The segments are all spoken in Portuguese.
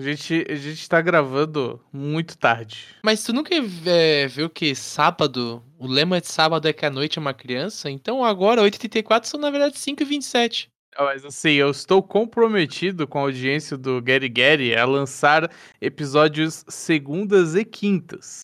A gente tá gravando muito tarde. Mas tu nunca viu que sábado, o lema de sábado é que a noite é uma criança? Então agora 8h34 são na verdade 5h27. Mas assim, eu estou comprometido com a audiência do Gary Gary a lançar episódios segundas e quintas.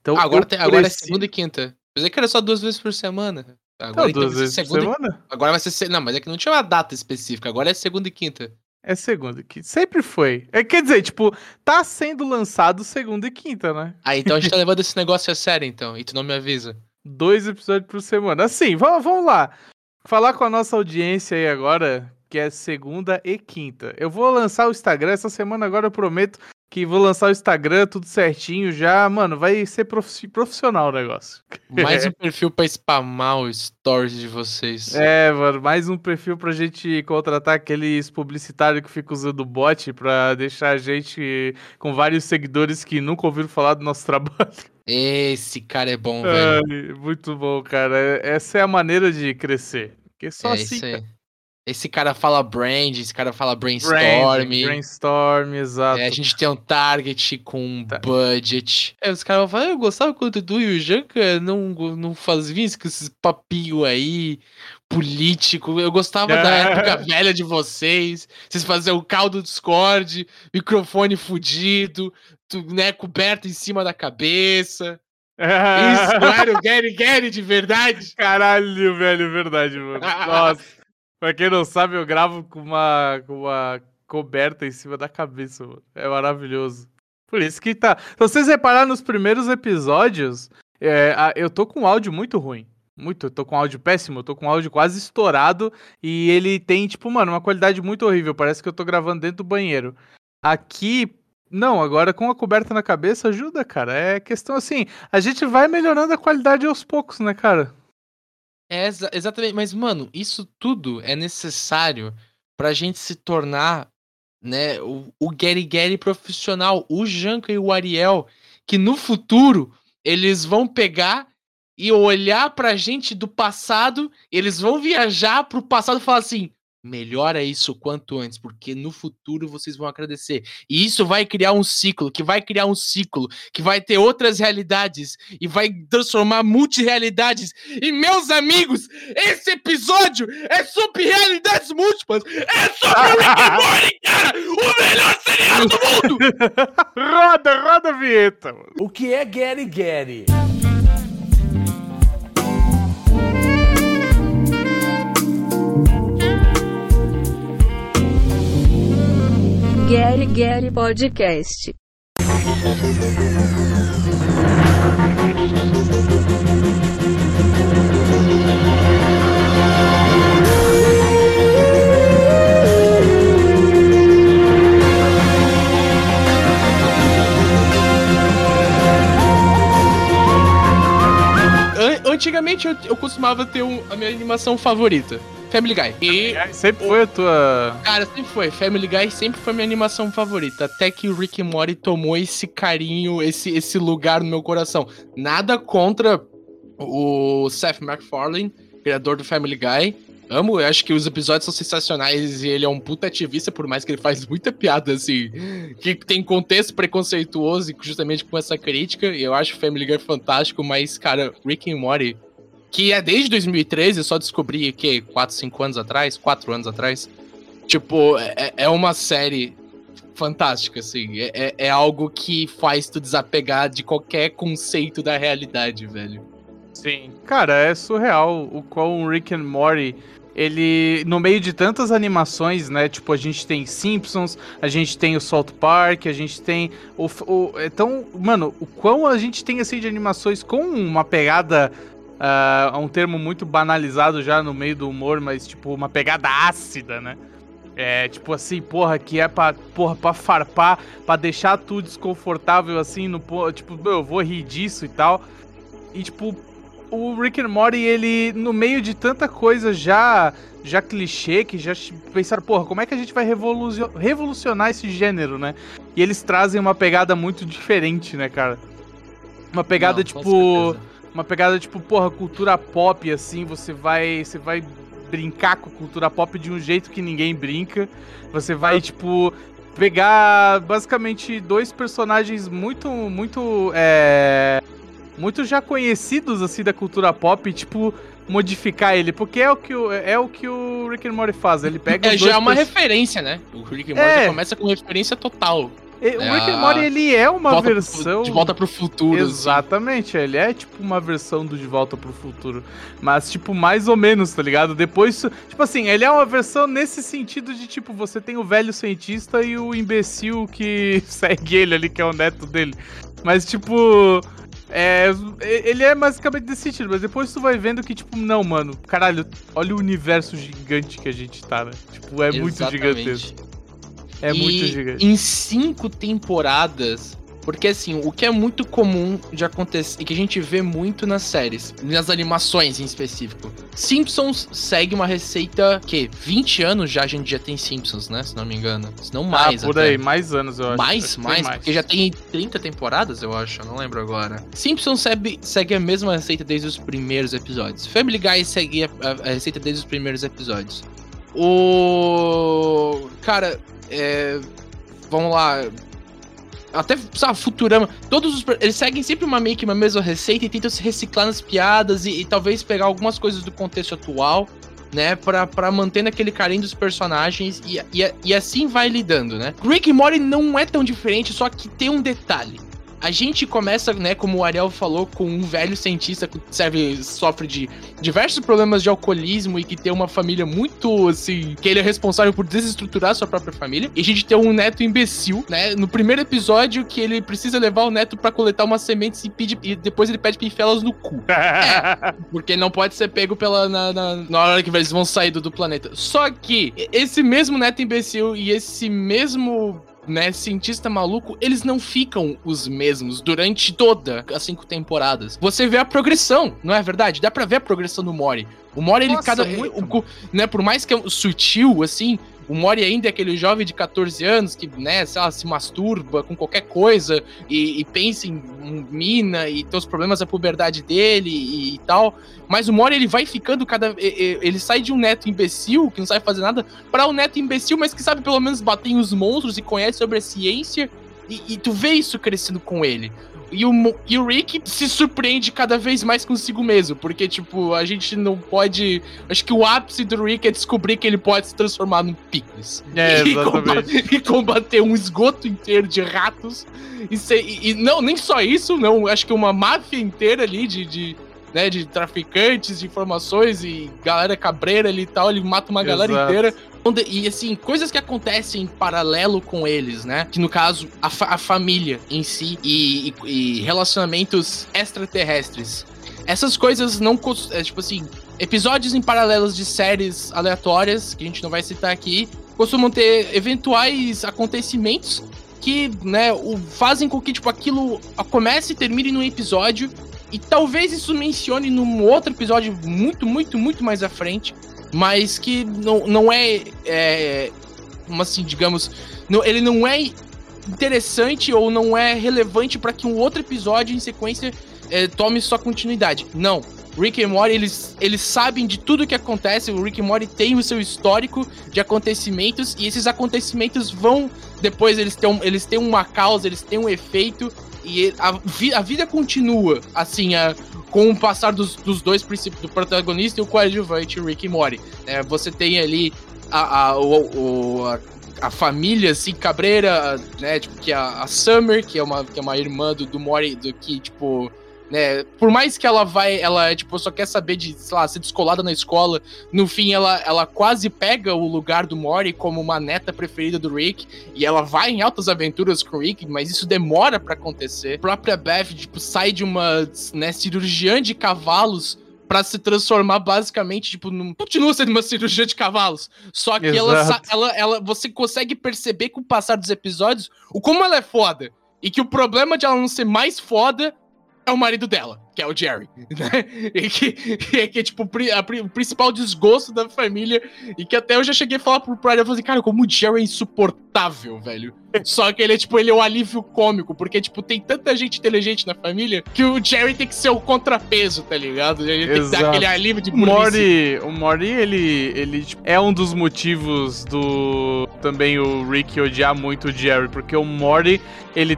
Então, agora é segunda e quinta. Mas é que era só 2 vezes por semana. Agora, então, 2 vezes por semana? Agora vai ser... Não, mas é que não tinha uma data específica. Agora é segunda e quinta. É segunda e quinta. Sempre foi. É, quer dizer, tipo, tá sendo lançado segunda e quinta, né? Ah, então a gente tá levando esse negócio a sério, então. E tu não me avisa. 2 episódios por semana. Assim, vamos lá. Falar com a nossa audiência aí agora, que é segunda e quinta. Eu vou lançar o Instagram essa semana agora, eu prometo que vou lançar o Instagram tudo certinho já. Mano, vai ser profissional o negócio. Mais um perfil pra spamar o stories de vocês. É, mano, mais um perfil pra gente contratar aqueles publicitários que ficam usando o bot pra deixar a gente com vários seguidores que nunca ouviram falar do nosso trabalho. Esse cara é bom, velho. Muito bom, cara. Essa é a maneira de crescer. Porque só assim, cara. Esse cara fala brand, esse cara fala brainstorm, exato. É, a gente tem um target com um budget. É, os caras falam, eu gostava quando tu e o Janka não faziam isso com esses papinhos aí, político. Eu gostava da época velha de vocês. Vocês faziam o caldo Discord, microfone fudido, né, coberto em cima da cabeça. Isso, claro, Gary de verdade. Caralho, velho, verdade, mano. Nossa. Pra quem não sabe, eu gravo com uma coberta em cima da cabeça, mano. É maravilhoso. Por isso que tá... Se vocês repararem nos primeiros episódios, eu tô com um áudio muito ruim. Muito, eu tô com um áudio péssimo, eu tô com um áudio quase estourado. E ele tem, tipo, mano, uma qualidade muito horrível. Parece que eu tô gravando dentro do banheiro. Aqui... Não, agora com a coberta na cabeça ajuda, cara. É questão assim, a gente vai melhorando a qualidade aos poucos, né, cara? É, exatamente, mas mano, isso tudo é necessário pra gente se tornar, né, o Gary Gary profissional, o Janka e o Ariel, que no futuro eles vão pegar e olhar pra gente do passado, eles vão viajar pro passado e falar assim, melhora isso o quanto antes, porque no futuro vocês vão agradecer. E isso vai criar um ciclo, que vai criar um ciclo, que vai ter outras realidades e vai transformar multirealidades. E, meus amigos, esse episódio é sobre realidades múltiplas. É sobre o Rick and Morty, cara! O melhor seriado do mundo! Roda a vinheta! Mano. O que é Gary Gary? Gary Gary Podcast. Antigamente eu costumava ter a minha animação favorita. Family Guy. Sempre foi a tua... Cara, sempre foi. Family Guy sempre foi minha animação favorita. Até que o Rick and Morty tomou esse carinho, esse lugar no meu coração. Nada contra o Seth MacFarlane, criador do Family Guy. Amo, eu acho que os episódios são sensacionais e ele é um puta ativista, por mais que ele faz muita piada, assim, que tem contexto preconceituoso justamente com essa crítica. Eu acho Family Guy fantástico, mas, cara, Rick and Morty... Que é desde 2013, eu só descobri que 4 anos atrás. Tipo, é uma série fantástica, assim. É algo que faz tu desapegar de qualquer conceito da realidade, velho. Sim. Cara, é surreal o quão Rick and Morty... Ele, no meio de tantas animações, né, tipo, a gente tem Simpsons, a gente tem o South Park, a gente tem então, mano, o quão a gente tem, assim, de animações com uma pegada... É um termo muito banalizado já no meio do humor, mas tipo, uma pegada ácida, né? É tipo assim, porra, que é pra farpar, pra deixar tu desconfortável assim, no, tipo, eu vou rir disso e tal. E tipo, o Rick and Morty, ele, no meio de tanta coisa já clichê, que já pensaram, porra, como é que a gente vai revolucionar esse gênero, né? E eles trazem uma pegada muito diferente, né, cara? Uma pegada, não, tipo... Uma pegada tipo, porra, cultura pop, assim, você vai brincar com cultura pop de um jeito que ninguém brinca. Você vai, tipo, pegar basicamente dois personagens muito já conhecidos assim da cultura pop, tipo modificar ele, porque é o que o Rick and Morty faz, ele pega os dois já é uma referência, né? O Rick and Morty já começa com referência total. O Rick and Morty, ele é uma versão... De Volta pro Futuro. Exatamente, assim. Ele é tipo uma versão do De Volta pro Futuro. Mas, tipo, mais ou menos, tá ligado? Depois, tipo assim, ele é uma versão nesse sentido de, tipo, você tem o velho cientista e o imbecil que segue ele ali, que é o neto dele. Mas, tipo... ele é basicamente desse sentido, mas depois tu vai vendo que, tipo, não, mano, caralho, olha o universo gigante que a gente tá, né? Tipo, é muito gigantesco. Muito gigante. Em 5 temporadas, porque assim, o que é muito comum de acontecer, e que a gente vê muito nas séries, nas animações em específico, Simpsons segue uma receita, 20 anos já a gente já tem Simpsons, né, se não me engano. Se não mais, por até. Aí, mais anos, eu acho. Mais, porque já tem 30 temporadas, eu acho, não lembro agora. Simpsons segue a mesma receita desde os primeiros episódios. Family Guy segue a receita desde os primeiros episódios. Cara... vamos lá. Até, sabe, Futurama. Eles seguem sempre uma mesma receita e tentam se reciclar nas piadas e talvez pegar algumas coisas do contexto atual, né? Pra manter naquele carinho dos personagens e assim vai lidando, né? Rick and Morty não é tão diferente, só que tem um detalhe. A gente começa, né, como o Ariel falou, com um velho cientista que sofre de diversos problemas de alcoolismo e que tem uma família muito, assim... Que ele é responsável por desestruturar sua própria família. E a gente tem um neto imbecil, né? No primeiro episódio, que ele precisa levar o neto pra coletar umas sementes e depois ele pede pra enfiar elas no cu. Porque não pode ser pego na hora que eles vão sair do planeta. Só que esse mesmo neto imbecil e esse mesmo... né, cientista maluco, eles não ficam os mesmos durante toda as 5 temporadas. Você vê a progressão, não é verdade? Dá pra ver a progressão do Morty. O Morty, né, por mais que é sutil, assim, o Morty ainda é aquele jovem de 14 anos que, né, sei lá, se masturba com qualquer coisa e pensa em mina e tem os problemas da puberdade dele e tal. Mas o Morty, ele vai ficando ele sai de um neto imbecil que não sabe fazer nada pra um neto imbecil, mas que sabe pelo menos bater em os monstros e conhece sobre a ciência e tu vê isso crescendo com ele. E o Rick se surpreende cada vez mais consigo mesmo, porque, tipo, a gente não pode... Acho que o ápice do Rick é descobrir que ele pode se transformar num picles. Combater um esgoto inteiro de ratos. E não, nem só isso, não. Acho que uma máfia inteira ali de traficantes, de informações e galera cabreira ali e tal. Ele mata uma galera inteira. E, assim, coisas que acontecem em paralelo com eles, né? Que, no caso, a família em si e relacionamentos extraterrestres. Essas coisas não... tipo assim, episódios em paralelos de séries aleatórias, que a gente não vai citar aqui, costumam ter eventuais acontecimentos que, né, fazem com que, tipo, aquilo comece e termine num episódio. E talvez isso mencione num outro episódio muito, muito, muito mais à frente. Mas que não é como assim, digamos, ele não é interessante ou não é relevante para que um outro episódio em sequência tome sua continuidade. Não, Rick and Morty, eles sabem de tudo que acontece, o Rick and Morty tem o seu histórico de acontecimentos e esses acontecimentos vão, depois eles têm uma causa, eles têm um efeito e a vida continua, assim, com o passar dos dois princípios, do protagonista e o coadjuvante Rick and Morty. Você tem ali a família, assim, cabreira, né, tipo, que é a Summer, que é uma irmã do Morty, do que, tipo, né, por mais que ela, tipo, só quer saber de, sei lá, ser descolada na escola, no fim ela quase pega o lugar do Morty como uma neta preferida do Rick, e ela vai em altas aventuras com o Rick, mas isso demora pra acontecer. A própria Beth, tipo, sai de uma, né, cirurgiã de cavalos pra se transformar basicamente, tipo, continua sendo uma cirurgia de cavalos. Só que ela você consegue perceber com o passar dos episódios o como ela é foda, e que o problema de ela não ser mais foda é o marido dela, que é o Jerry, né? E que tipo, o principal desgosto da família, e que até eu já cheguei a falar pro Ariel, eu falei assim, cara, como o Jerry é insuportável, velho. Só que ele é, tipo, ele é um alívio cômico, porque, tipo, tem tanta gente inteligente na família que o Jerry tem que ser o contrapeso, tá ligado? Ele tem que dar aquele alívio de polícia. O Morty, ele é um dos motivos do... também o Rick odiar muito o Jerry, porque o Morty, ele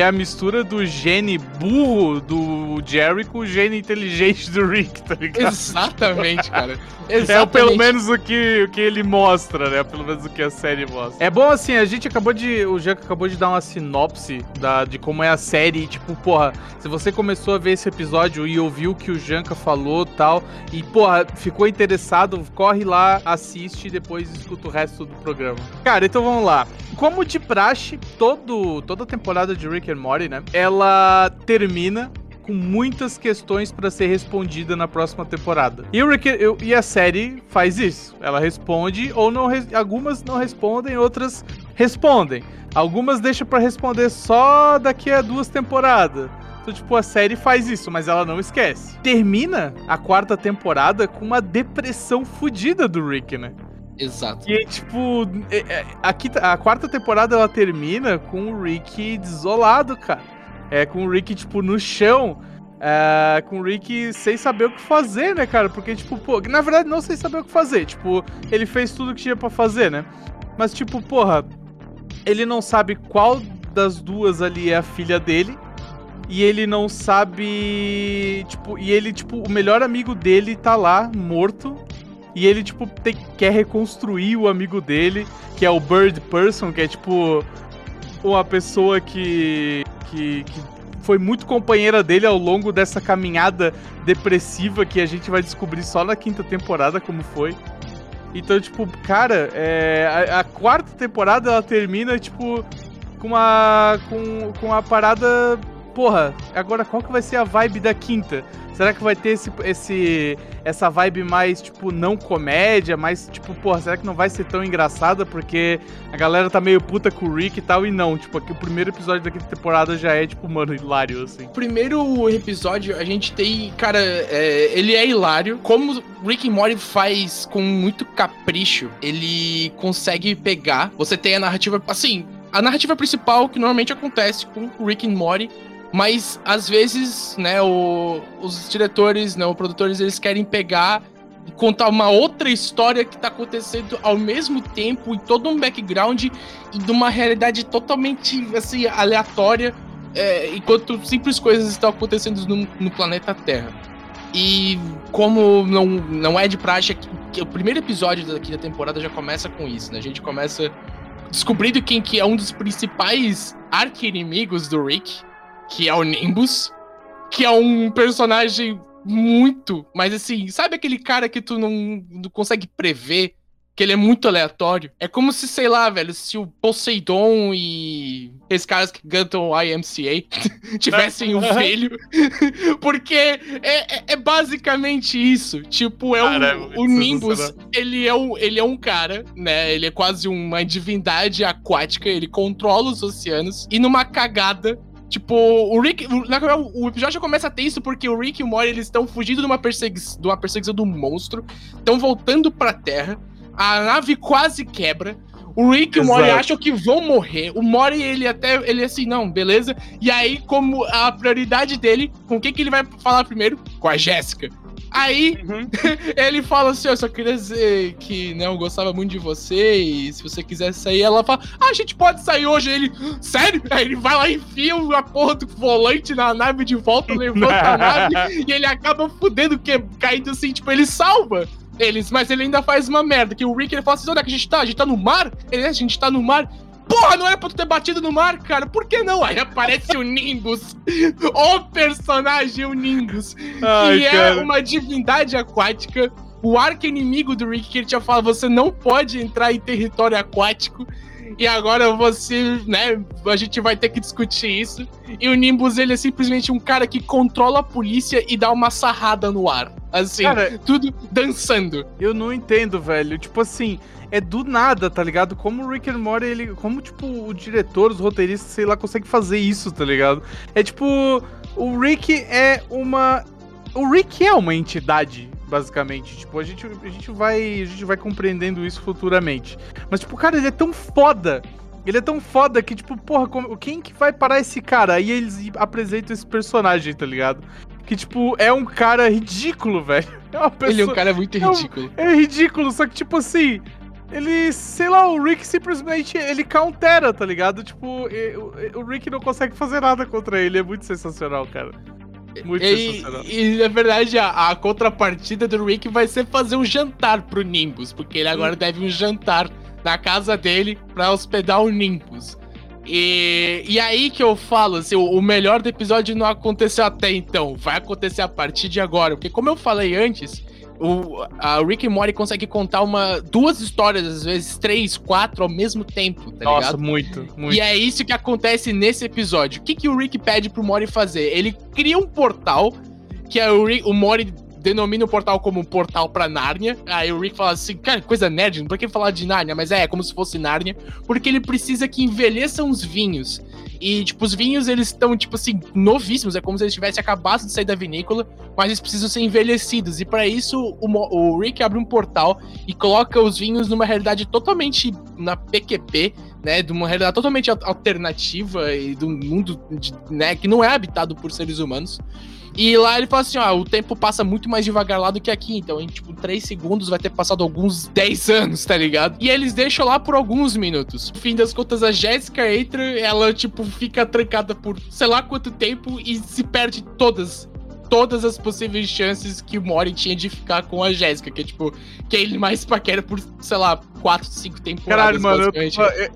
é a mistura do gene burro do Jerry com o gene inteligente do Rick, tá ligado? Exatamente, cara. Exatamente. É pelo menos o que ele mostra, né? Pelo menos o que a série mostra. É bom assim, o Janka acabou de dar uma sinopse de como é a série, e tipo, porra, se você começou a ver esse episódio e ouviu o que o Janka falou e tal, e porra, ficou interessado, corre lá, assiste e depois escuta o resto do programa. Cara, então vamos lá. Como de praxe, toda a temporada de Rick and Morty, né, ela termina com muitas questões pra ser respondida na próxima temporada. E a série faz isso. Ela responde, ou não, algumas não respondem, outras respondem. Algumas deixam pra responder só daqui a 2 temporadas. Então, tipo, a série faz isso, mas ela não esquece. Termina a 4ª temporada com uma depressão fodida do Rick, né? Exato. E, tipo, a 4ª temporada, ela termina com o Rick desolado, cara. Com o Rick, tipo, no chão. Com o Rick sem saber o que fazer, né, cara? Porque, tipo, pô... Na verdade, não sem saber o que fazer. Tipo, ele fez tudo o que tinha pra fazer, né? Mas, tipo, porra... Ele não sabe qual das duas ali é a filha dele. E ele não sabe... Tipo, e ele, tipo... O melhor amigo dele tá lá, morto. E ele, tipo, quer reconstruir o amigo dele, que é o Bird Person, que é, tipo... Uma pessoa que foi muito companheira dele ao longo dessa caminhada depressiva que a gente vai descobrir só na 5ª temporada como foi. Então, tipo, cara, a 4ª temporada, ela termina, tipo, com uma parada... Porra, agora qual que vai ser a vibe da 5ª? Será que vai ter essa vibe mais, tipo, não comédia? Mais, tipo, porra, será que não vai ser tão engraçada? Porque a galera tá meio puta com o Rick e tal, e não. Tipo, aqui o primeiro episódio da 5ª temporada já é, tipo, mano, hilário, assim. Primeiro episódio, a gente tem, cara, ele é hilário. Como Rick and Morty faz com muito capricho, ele consegue pegar. Você tem a narrativa, assim, a narrativa principal que normalmente acontece com Rick and Morty. Mas, às vezes, né, os diretores, né, os produtores, eles querem pegar e contar uma outra história que tá acontecendo ao mesmo tempo, em todo um background, e de uma realidade totalmente, assim, aleatória, enquanto simples coisas estão acontecendo no planeta Terra. E como não é de praxe, que o primeiro episódio daqui da temporada já começa com isso, né? A gente começa descobrindo quem que é um dos principais arqui-inimigos do Rick, que é o Nimbus, que é um personagem muito... Mas assim, sabe aquele cara que tu não consegue prever? Que ele é muito aleatório? É como se, sei lá, velho, se o Poseidon e esses caras que cantam IMCA tivessem um filho. Porque é basicamente isso. Tipo, caramba, o Nimbus, ele é um cara, né? Ele é quase uma divindade aquática, ele controla os oceanos. E numa cagada... Tipo, o Rick... O episódio já começa a ter isso porque o Rick e o Morty, eles estão fugindo de uma perseguição de um monstro. Estão voltando pra Terra. A nave quase quebra. O Rick e o Morty acham que vão morrer. O Morty, ele assim, não, beleza. E aí, como a prioridade dele... Com quem que ele vai falar primeiro? Com a Jessica. Aí, ele fala assim, eu só queria dizer que, né, eu gostava muito de você, e se você quiser sair, ela fala, a gente pode sair hoje. Aí ele, sério? Aí ele vai lá e enfia a porra do volante na nave de volta, levanta a nave, e ele acaba fudendo, caindo assim, tipo, ele salva eles, mas ele ainda faz uma merda, que o Rick, ele fala assim, onde é que a gente tá? A gente tá no mar? Ele, a gente tá no mar. Porra, não era pra tu ter batido no mar, cara? Por que não? Aí aparece o Nimbus. O personagem, o Nimbus. Ai, que cara, é uma divindade aquática. O arqui-inimigo do Rick, que ele tinha falado, você não pode entrar em território aquático. E agora você, né, a gente vai ter que discutir isso. E o Nimbus, ele é simplesmente um cara que controla a polícia e dá uma sarrada no ar. Assim, cara, tudo dançando. Eu não entendo, velho. Tipo assim... É do nada, tá ligado? Como o Rick and Morty, como, tipo, o diretor, os roteiristas, sei lá, consegue fazer isso, tá ligado? É tipo, o Rick é uma... O Rick é uma entidade, basicamente. Tipo, a gente vai compreendendo isso futuramente. Mas, tipo, cara, ele é tão foda. Ele é tão foda que, tipo, porra, quem que vai parar esse cara? Aí eles apresentam esse personagem, tá ligado? Que, tipo, é um cara ridículo, velho. É uma pessoa... Ele é um cara muito ridículo. É ridículo, só que, tipo, assim... ele, sei lá, o Rick simplesmente, ele countera, tá ligado? Tipo, o Rick não consegue fazer nada contra ele, é muito sensacional, cara. Muito sensacional. E na verdade, a contrapartida do Rick vai ser fazer um jantar pro Nimbus, porque ele agora deve um jantar na casa dele pra hospedar o Nimbus. E aí que eu falo, assim, o melhor do episódio não aconteceu até então, vai acontecer a partir de agora, porque como eu falei antes, a Rick and Morty consegue contar duas histórias, às vezes 3, 4 ao mesmo tempo, tá ligado? Nossa, muito, muito. E é isso que acontece nesse episódio. O que, que o Rick pede pro Morty fazer? Ele cria um portal, que o Morty denomina o portal como um portal pra Nárnia. Aí o Rick fala assim, cara, coisa nerd, não pra que falar de Nárnia, mas é como se fosse Nárnia, porque ele precisa que envelheçam os vinhos. E, tipo, os vinhos, eles estão, tipo assim, novíssimos, é como se eles tivessem acabado de sair da vinícola, mas eles precisam ser envelhecidos. E pra isso, o Rick abre um portal e coloca os vinhos numa realidade totalmente na PQP, né, de uma realidade totalmente alternativa e de um mundo, né, que não é habitado por seres humanos. E lá ele fala assim, ó, o tempo passa muito mais devagar lá do que aqui, então em, tipo, 3 segundos vai ter passado alguns 10 anos, tá ligado? E eles deixam lá por alguns minutos. No fim das contas, a Jessica entra, ela, tipo, fica trancada por sei lá quanto tempo e se perde todas as possíveis chances que o Morty tinha de ficar com a Jessica, que é, tipo, que ele mais paquera por, sei lá, 4, 5 temporadas. Caralho, mano,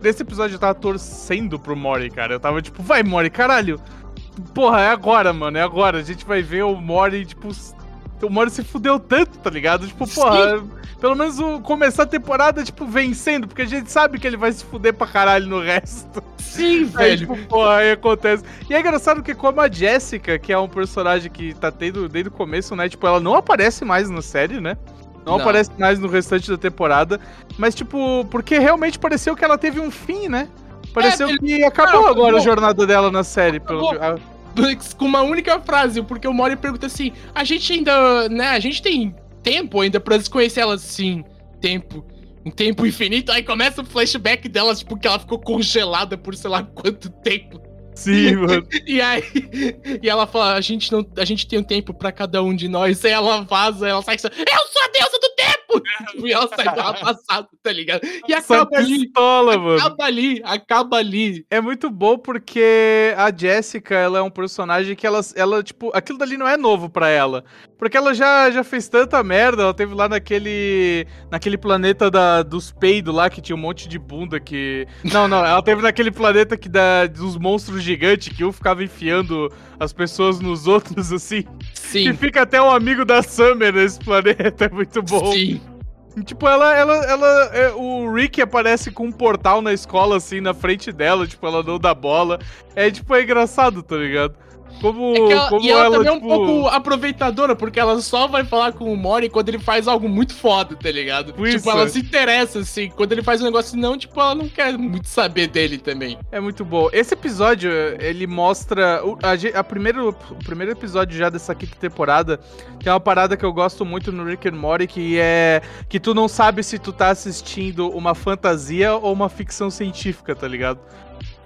nesse episódio eu tava torcendo pro Morty, cara, eu tava, tipo, vai, Morty, caralho. Porra, é agora, mano, é agora. A gente vai ver o Morty, tipo... O Morty se fudeu tanto, tá ligado? Tipo, porra, pelo menos começar a temporada, tipo, vencendo. Porque a gente sabe que ele vai se fuder pra caralho no resto. Sim, velho. Aí, tipo, porra, aí acontece. E é engraçado que como a Jessica, que é um personagem que tá tendo desde o começo, né? Tipo, ela não aparece mais na série, né? Não aparece mais no restante da temporada. Mas, tipo, porque realmente pareceu que ela teve um fim, né? Pareceu que acabou agora a jornada dela na série. Com uma única frase, porque o Morty pergunta assim, a gente ainda, né, a gente tem tempo ainda pra se conhecer. Ela assim, tempo, um tempo infinito. Aí começa o flashback dela, tipo, que ela ficou congelada por sei lá quanto tempo. Sim, mano. E aí, e ela fala, a gente tem um tempo pra cada um de nós. Aí ela vaza, ela sai e fala, eu sou a deusa do tempo! E ela sai do passado, tá ligado? E acaba ali, acaba ali. É muito bom porque a Jessica, ela é um personagem que ela tipo, aquilo dali não é novo pra ela. Porque ela já fez tanta merda, ela teve lá naquele planeta dos peidos lá, que tinha um monte de bunda que... Não, ela teve naquele planeta que dos monstros gigantes, que um ficava enfiando as pessoas nos outros, assim. Sim. E fica até um amigo da Summer nesse planeta, é muito bom. Sim. Tipo, o Rick aparece com um portal na escola, assim, na frente dela, tipo, ela não dá bola. É, tipo, é engraçado, tá ligado? Ela também tipo... é um pouco aproveitadora, porque ela só vai falar com o Morty quando ele faz algo muito foda, tá ligado? Isso. Tipo, ela se interessa, assim, quando ele faz um negócio não, tipo, ela não quer muito saber dele também. É muito bom. Esse episódio, ele mostra... O primeiro episódio já dessa quinta temporada tem uma parada que eu gosto muito no Rick and Morty, que é que tu não sabe se tu tá assistindo uma fantasia ou uma ficção científica, tá ligado?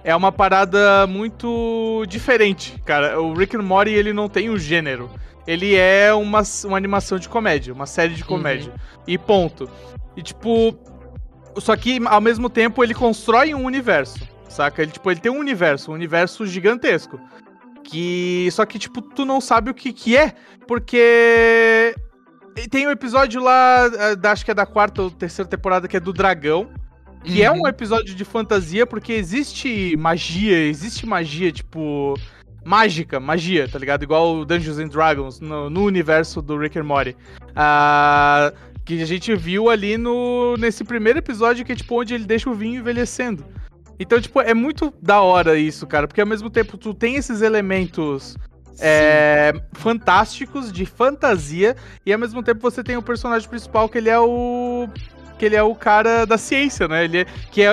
É uma parada muito diferente, cara. O Rick and Morty, ele não tem um gênero. Ele é uma animação de comédia, uma série de comédia. Uhum. E ponto. E, tipo... Só que, ao mesmo tempo, ele constrói um universo, saca? Ele, tipo, ele tem um universo gigantesco. Só que, tipo, tu não sabe o que é, porque... Tem um episódio lá, acho que é da quarta ou terceira temporada, que é do dragão. Que é um episódio de fantasia, porque existe magia, tipo... Magia, tá ligado? Igual o Dungeons and Dragons, no universo do Rick and Morty. Que a gente viu ali nesse primeiro episódio, que é tipo onde ele deixa o vinho envelhecendo. Então, tipo, é muito da hora isso, cara. Porque ao mesmo tempo tu tem esses elementos... fantásticos, de fantasia. E ao mesmo tempo você tem o personagem principal, que ele é o... Que ele é o cara da ciência, né?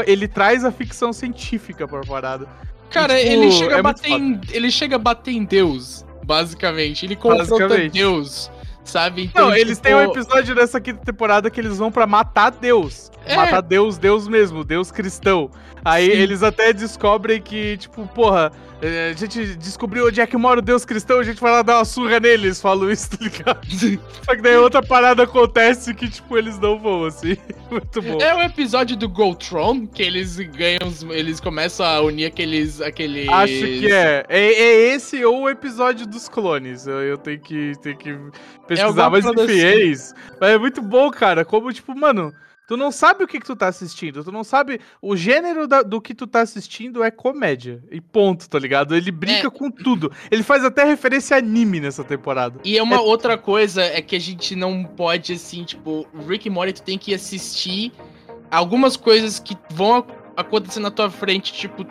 Ele traz a ficção científica pra parada. Cara, e, tipo, ele chega a bater em Deus, basicamente. Ele confronta Deus. sabe? Então, não, eles têm um episódio nessa quinta temporada que eles vão pra matar Deus. É. Matar Deus, Deus mesmo, Deus cristão. Aí sim, eles até descobrem que, tipo, porra, a gente descobriu onde é que mora o Deus cristão, a gente vai lá dar uma surra neles, falam isso, tá ligado? Só que daí outra parada acontece que, tipo, eles não vão, assim. Muito bom. É um episódio do Goltron, que eles ganham, eles começam a unir aqueles... Acho que é. É esse ou o episódio dos clones. Eu tenho que pesquisar, mas enfim, é isso. Mas é muito bom, cara, como, tipo, mano... Tu não sabe o que tu tá assistindo, tu não sabe... O gênero do que tu tá assistindo é comédia, e ponto, tá ligado? Ele brinca com tudo. Ele faz até referência a anime nessa temporada. E uma outra coisa é que a gente não pode, assim, tipo... Rick and Morty, tu tem que assistir algumas coisas que vão acontecer na tua frente, tipo,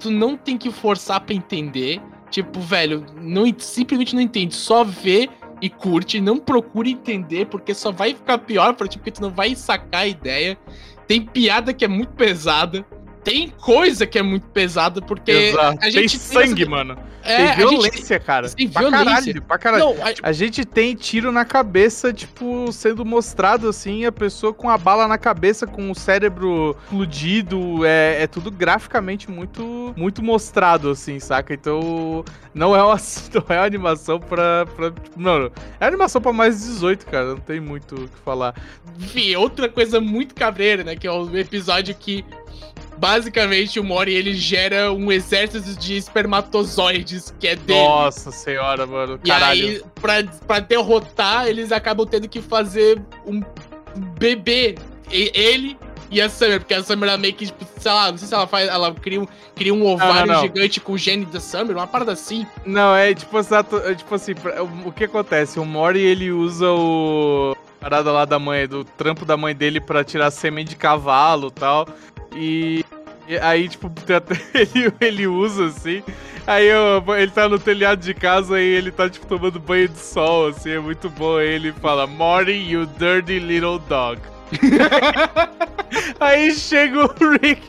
tu não tem que forçar pra entender. Tipo, velho, não, simplesmente não entende, só vê... E curte, não procure entender, porque só vai ficar pior pra ti, porque tu não vai sacar a ideia. Tem piada que é muito pesada, tem coisa que é muito pesada, porque exato, a gente tem sangue, mano. Tem violência, cara. Tem violência. Pra caralho. Não, a gente tem tiro na cabeça, tipo, sendo mostrado, assim, a pessoa com a bala na cabeça, com o cérebro explodido. É tudo graficamente muito, muito mostrado, assim, saca? Então, não é uma animação pra... Não, é animação pra mais 18, cara. Não tem muito o que falar. E outra coisa muito cabreira, né? Que é o episódio que... Basicamente, o Mori, ele gera um exército de espermatozoides, que é dele. Nossa senhora, mano, caralho. E aí, pra derrotar, eles acabam tendo que fazer um bebê. Ele e a Summer, porque a Summer, ela meio que, tipo, sei lá, não sei se ela faz, ela cria um ovário não. gigante com o gene da Summer, uma parada assim. Não, é tipo assim, o que acontece? O Mori, ele usa o... parada lá da mãe, do trampo da mãe dele pra tirar sêmen de cavalo e tal... E aí, tipo, ele usa, assim, aí ele tá no telhado de casa e ele tá, tipo, tomando banho de sol, assim, é muito bom. Aí ele fala, Morty, you dirty little dog. Aí chega o Rick...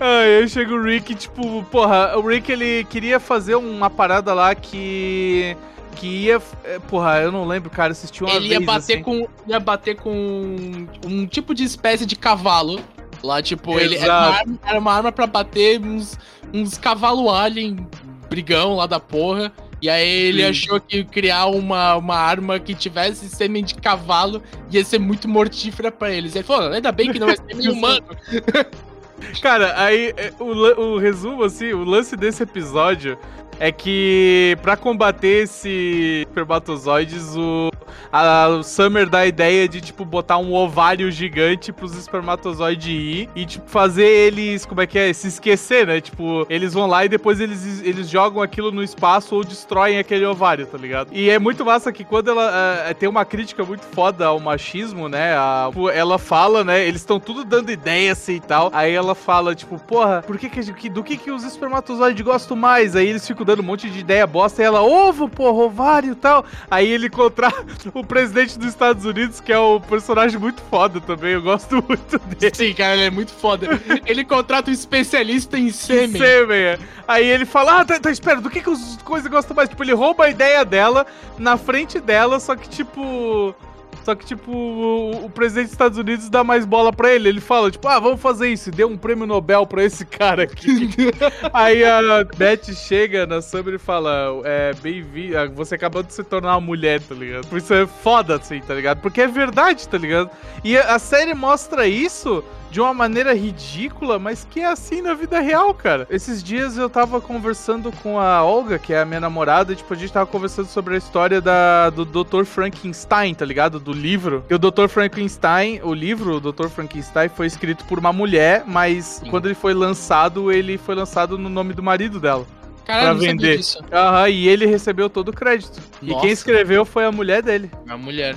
Aí chega o Rick, tipo, porra, o Rick, ele queria fazer uma parada lá que ia... Porra, eu não lembro, cara, assistiu uma vez, assim. Ia bater com um tipo de espécie de cavalo. Lá, tipo, ele era uma arma pra bater uns cavalo alien brigão lá da porra. E aí ele achou que criar uma arma que tivesse sêmen de cavalo ia ser muito mortífera pra eles. Aí ele falou, ainda bem que não é sêmen humano. Cara, aí o resumo, assim, o lance desse episódio é que pra combater esse espermatozoides, a Summer dá a ideia de, tipo, botar um ovário gigante pros espermatozoides ir e, tipo, fazer eles, como é que é, se esquecer, né? Tipo, eles vão lá e depois eles jogam aquilo no espaço ou destroem aquele ovário, tá ligado? E é muito massa que quando ela tem uma crítica muito foda ao machismo, né? Ela fala, né? Eles estão tudo dando ideia, assim, e tal. Aí ela fala, tipo, porra, do que os espermatozoides gostam mais? Aí eles ficam dando um monte de ideia bosta e ela, ovo, porra, ovário e tal. Aí ele contrata o presidente dos Estados Unidos, que é um personagem muito foda também, eu gosto muito dele. Sim, cara, ele é muito foda. Ele contrata um especialista em sêmen. Aí ele fala, espera, do que as coisas gostam mais? Tipo, ele rouba a ideia dela na frente dela, só que, tipo, o presidente dos Estados Unidos dá mais bola pra ele. Ele fala, tipo, vamos fazer isso. E deu um prêmio Nobel pra esse cara aqui. Aí a Beth chega na Summer e fala, bem-vinda, você acabou de se tornar uma mulher, tá ligado? Isso é foda, assim, tá ligado? Porque é verdade, tá ligado? E a série mostra isso de uma maneira ridícula, mas que é assim na vida real, cara. Esses dias eu tava conversando com a Olga, que é a minha namorada, e, tipo, a gente tava conversando sobre a história do Dr. Frankenstein, tá ligado? Do livro. E o Dr. Frankenstein, o livro, o Dr. Frankenstein, foi escrito por uma mulher, mas quando ele foi lançado no nome do marido dela. Caralho, pra vender. E ele recebeu todo o crédito. Nossa. E quem escreveu foi a mulher dele. A mulher.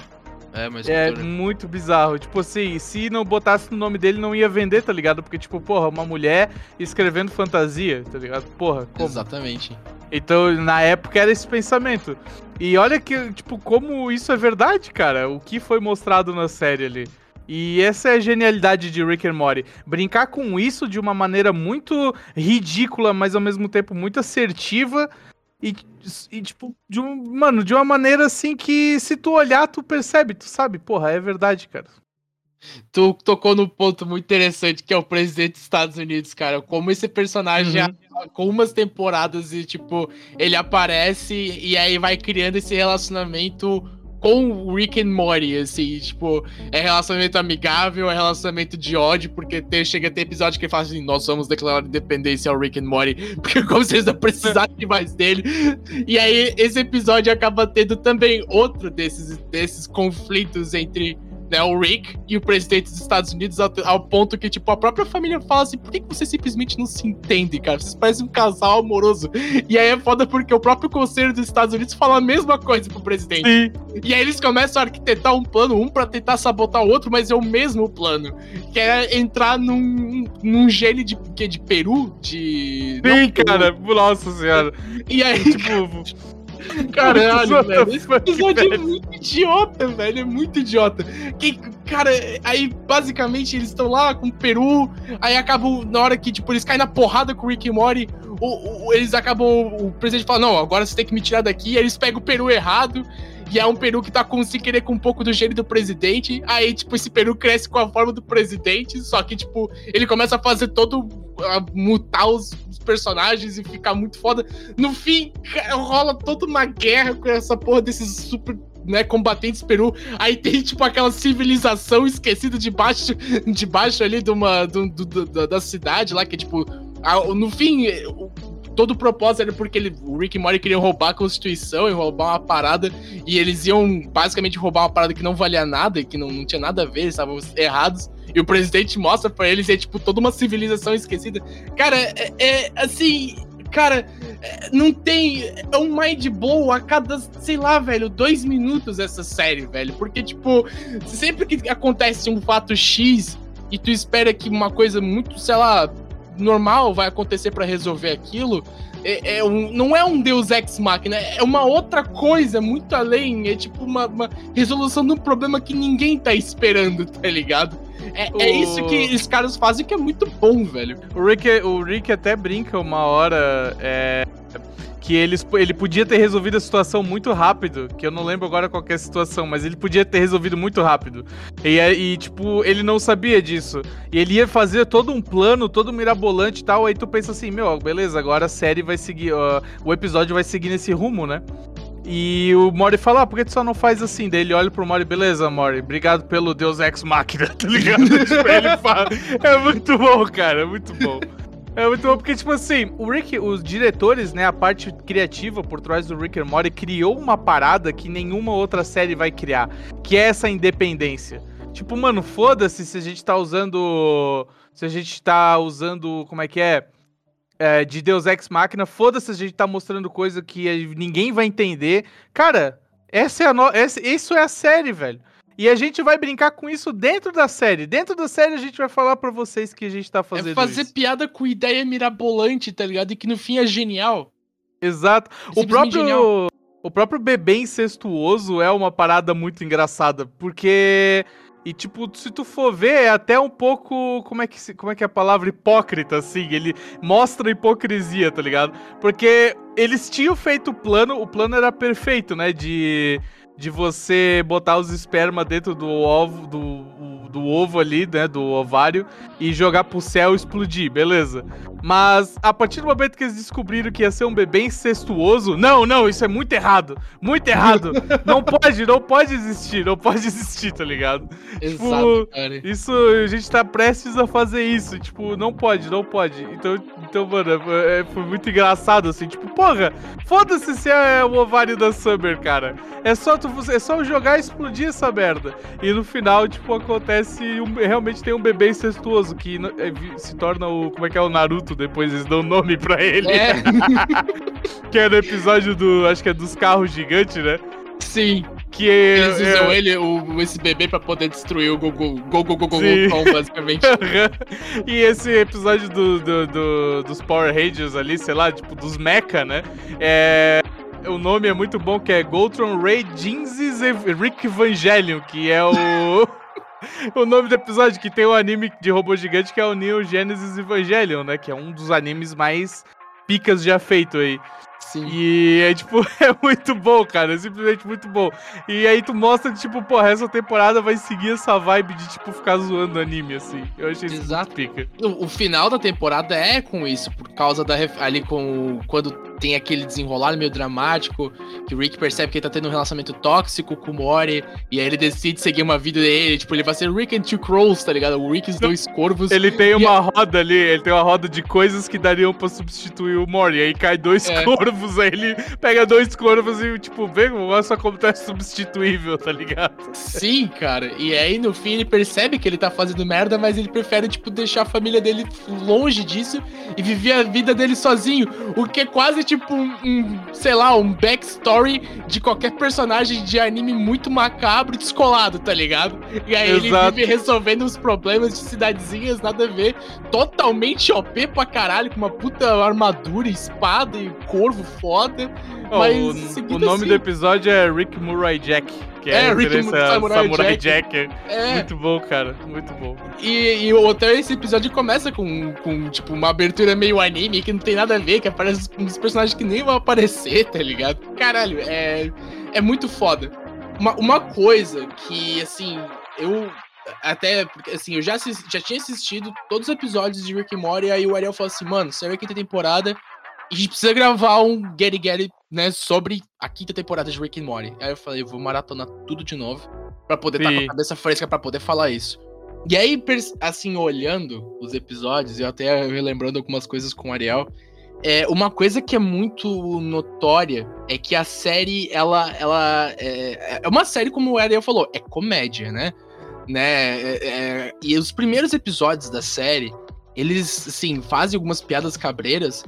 É muito bizarro. Tipo assim, se não botasse no nome dele, não ia vender, tá ligado? Porque, tipo, porra, uma mulher escrevendo fantasia, tá ligado? Porra, como? Exatamente. Então, na época, era esse pensamento. E olha que, tipo, como isso é verdade, cara. O que foi mostrado na série ali. E essa é a genialidade de Rick and Morty. Brincar com isso de uma maneira muito ridícula, mas ao mesmo tempo muito assertiva. E tipo, de uma maneira assim que se tu olhar, tu percebe, tu sabe, porra, é verdade, cara. Tu tocou num ponto muito interessante, que é o presidente dos Estados Unidos, cara. Como esse personagem, com umas temporadas, e tipo, ele aparece e aí vai criando esse relacionamento com o Rick and Morty, assim, tipo, é relacionamento amigável, é relacionamento de ódio, porque chega a ter episódio que ele fala assim, nós vamos declarar independência ao Rick and Morty, porque como vocês não precisassem mais dele, e aí esse episódio acaba tendo também outro desses conflitos entre, né, o Rick e o presidente dos Estados Unidos, ao ponto que, tipo, a própria família fala assim, por que vocês simplesmente não se entendem, cara? Vocês parecem um casal amoroso. E aí é foda porque o próprio conselho dos Estados Unidos fala a mesma coisa pro presidente. Sim. E aí eles começam a arquitetar um plano, um pra tentar sabotar o outro, mas é o mesmo plano. Que é entrar num gene de Peru? Sim, não, cara, Peru. Nossa senhora. E aí, tipo... Caralho, velho, esse episódio é muito idiota, velho, é muito idiota. Que, cara, aí basicamente eles estão lá com o Peru, aí acabam, na hora que, tipo, eles caem na porrada com o Rick e Morty, eles acabam, o presidente fala, não, agora você tem que me tirar daqui, aí eles pegam o Peru errado, e é um peru que tá com, sem querer, com um pouco do gênio do presidente. Aí, tipo, esse peru cresce com a forma do presidente. Só que, tipo, ele começa a fazer todo... A mutar os personagens e ficar muito foda. No fim, rola toda uma guerra com essa porra desses super... Né, combatentes peru, aí tem tipo aquela civilização esquecida debaixo ali da cidade lá, que tipo, no fim, todo o propósito era porque o Rick e Morty queriam roubar a Constituição e roubar uma parada, e eles iam basicamente roubar uma parada que não valia nada, que não tinha nada a ver, eles estavam errados, e o presidente mostra pra eles, é tipo toda uma civilização esquecida. Cara, é assim... Cara, não tem... É um mind blow a cada, sei lá, velho, 2 minutos essa série, velho. Porque, tipo, sempre que acontece um fato X e tu espera que uma coisa muito, sei lá, normal vai acontecer pra resolver aquilo, não é um Deus Ex Machina, é uma outra coisa muito além, é tipo uma resolução de um problema que ninguém tá esperando, tá ligado? É isso que os caras fazem, que é muito bom, velho. O Rick até brinca uma hora que ele podia ter resolvido a situação muito rápido, que eu não lembro agora qual que é a situação, mas ele podia ter resolvido muito rápido. E, tipo, ele não sabia disso. E ele ia fazer todo um plano, todo mirabolante e tal, aí tu pensa assim, meu, beleza, agora a série vai seguir, o episódio vai seguir nesse rumo, né? E o Morty fala, por que tu só não faz assim? Daí ele olha pro Morty, beleza, Morty, obrigado pelo Deus Ex Machina, tá ligado? Tipo, ele fala, é muito bom, cara, é muito bom. É muito bom, porque, tipo assim, o Rick, os diretores, né, a parte criativa por trás do Rick and Morty criou uma parada que nenhuma outra série vai criar, que é essa independência. Tipo, mano, foda-se se a gente tá usando... como é que é? De Deus Ex Machina, foda-se, a gente tá mostrando coisa que ninguém vai entender. Cara, isso é a série, velho. E a gente vai brincar com isso dentro da série. Dentro da série a gente vai falar pra vocês que a gente tá fazendo isso. É fazer isso. Piada com ideia mirabolante, tá ligado? E que no fim é genial. Exato. O próprio bebê incestuoso é uma parada muito engraçada, porque... E, tipo, se tu for ver, é até um pouco... Como é que é a palavra? Hipócrita, assim. Ele mostra hipocrisia, tá ligado? Porque eles tinham feito o plano era perfeito, né? De você botar os esperma dentro do ovo, do ovo ali, né? Do ovário, e jogar pro céu e explodir, beleza. Mas, a partir do momento que eles descobriram que ia ser um bebê incestuoso... Não, isso é muito errado. Muito errado. Não pode existir, tá ligado? Exato, tipo, cara. Isso, a gente tá prestes a fazer isso. Tipo, não pode. Então mano, foi muito engraçado, assim. Tipo, porra, foda-se se é o ovário da Summer, cara. É só jogar e explodir essa merda. E no final, tipo, acontece... Realmente tem um bebê incestuoso que se torna o... Como é que é o Naruto? Depois eles dão nome pra ele. É. Que é no episódio do... Acho que é dos carros gigantes, né? Sim. Que eles usam esse bebê pra poder destruir o Goltron, basicamente. E esse episódio dos Power Rangers ali, sei lá, tipo, dos Mecha, né? O nome é muito bom, que é Goltron Ray Genesis Rick Evangelion, que é o... O nome do episódio, que tem um anime de robô gigante, que é o Neo Genesis Evangelion, né? Que é um dos animes mais picas já feito aí. Sim. E é, tipo, é muito bom, cara. É simplesmente muito bom. E aí tu mostra que, tipo, porra, essa temporada vai seguir essa vibe de, tipo, ficar zoando anime, assim. Eu achei isso muito pica. O final da temporada é com isso, por causa da... ali com... quando tem aquele desenrolar meio dramático, que o Rick percebe que ele tá tendo um relacionamento tóxico com o Morty, e aí ele decide seguir uma vida dele, tipo, ele vai ser Rick and Two Crows, tá ligado? O Rick e os dois corvos. Ele tem uma roda ali, ele tem uma roda de coisas que dariam pra substituir o Morty, aí cai dois corvos, aí ele pega dois corvos e, tipo, vê só como tá substituível, tá ligado? Sim, cara, e aí no fim ele percebe que ele tá fazendo merda, mas ele prefere, tipo, deixar a família dele longe disso e viver a vida dele sozinho, o que é quase tipo sei lá, um backstory de qualquer personagem de anime muito macabro e descolado, tá ligado? E aí ele vive resolvendo os problemas de cidadezinhas, nada a ver, totalmente OP pra caralho, com uma puta armadura, espada e corvo foda. Oh, mas, o nome do episódio é Rick Murray Jack. É, Rick Samurai Jack. É. Muito bom, cara. Muito bom. E até esse episódio começa com, tipo, uma abertura meio anime que não tem nada a ver, que aparece uns personagens que nem vão aparecer, tá ligado? Caralho, é muito foda. Uma coisa que, assim, eu... Até, porque assim, eu já tinha assistido todos os episódios de Rick and Morty, e aí o Ariel falou assim, mano, saiu a quinta temporada, a gente precisa gravar um Gary Gary, né, sobre a quinta temporada de Rick and Morty. Aí eu falei, eu vou maratonar tudo de novo pra poder estar com a cabeça fresca pra poder falar isso. E aí, assim, olhando os episódios e até relembrando algumas coisas com o Ariel, uma coisa que é muito notória é que a série, ela é uma série, como o Ariel falou, é comédia, né? E os primeiros episódios da série, eles, assim, fazem algumas piadas cabreiras.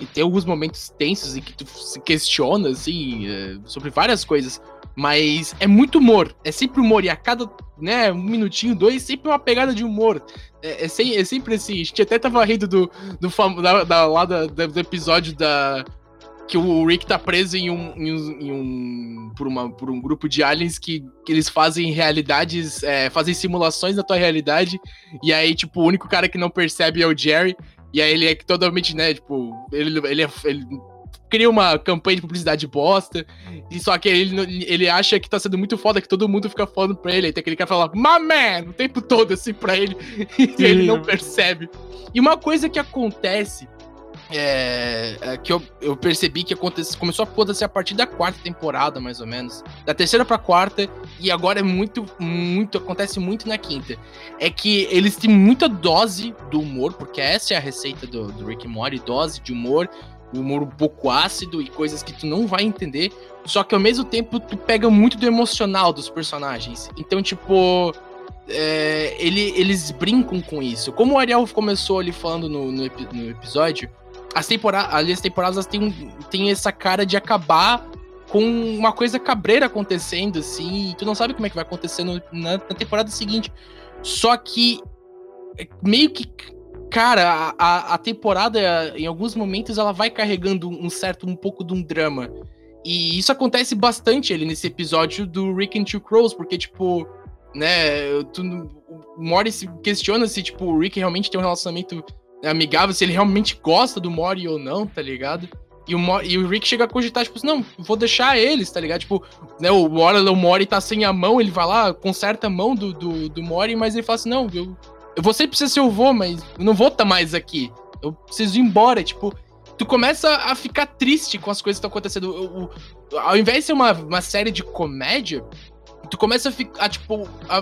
E tem alguns momentos tensos em que tu se questiona, assim, sobre várias coisas. Mas é muito humor. É sempre humor. E a cada, né, um minutinho, dois, sempre uma pegada de humor. É sempre assim. A gente até tava rindo do episódio da... Que o Rick tá preso por um grupo de aliens que eles fazem realidades, fazem simulações da tua realidade. E aí, tipo, o único cara que não percebe é o Jerry. E aí ele é totalmente, né, tipo, ele cria uma campanha de publicidade bosta, e só que ele acha que tá sendo muito foda, que todo mundo fica falando pra ele, aí tem aquele cara falando, my man, o tempo todo, assim, pra ele, e ele não percebe. E uma coisa que acontece, que eu percebi que começou a acontecer a partir da quarta temporada, mais ou menos, da terceira pra quarta, e agora é muito acontece muito na quinta, é que eles têm muita dose do humor, porque essa é a receita do Rick and Morty, dose de humor um pouco ácido e coisas que tu não vai entender, só que ao mesmo tempo tu pega muito do emocional dos personagens, então tipo... eles brincam com isso. Como o Ariel começou ali falando no episódio, as temporadas têm essa cara de acabar com uma coisa cabreira acontecendo, assim, e tu não sabe como é que vai acontecer na temporada seguinte. Só que meio que, cara, a temporada, em alguns momentos, ela vai carregando um pouco de um drama. E isso acontece bastante ali nesse episódio do Rick and Two Crows, porque, tipo... né, o Morty se questiona se, tipo, o Rick realmente tem um relacionamento amigável, se ele realmente gosta do Morty ou não, tá ligado? E o Rick chega a cogitar, tipo, não, vou deixar eles, tá ligado? Tipo, né, o Morty tá sem a mão, ele vai lá, conserta a mão do Morty, mas ele fala assim, não, você precisa ser o vô, mas eu não vou estar mais aqui, eu preciso ir embora, tipo... Tu começa a ficar triste com as coisas que estão acontecendo. Ao invés de ser uma série de comédia... Tu começa a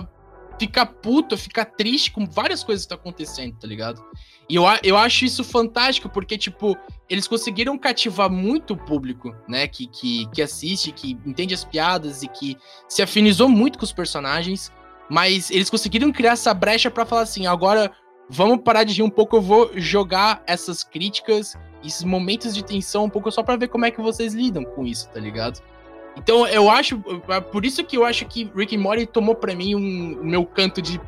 ficar puto, a ficar triste com várias coisas que tá acontecendo, tá ligado? E eu acho isso fantástico, porque, tipo, eles conseguiram cativar muito o público, né? Que assiste, que entende as piadas e que se afinizou muito com os personagens, mas eles conseguiram criar essa brecha pra falar assim, agora vamos parar de rir um pouco, eu vou jogar essas críticas, esses momentos de tensão um pouco só pra ver como é que vocês lidam com isso, tá ligado? Então, eu acho... Por isso que eu acho que Rick and Morty tomou pra mim o meu canto de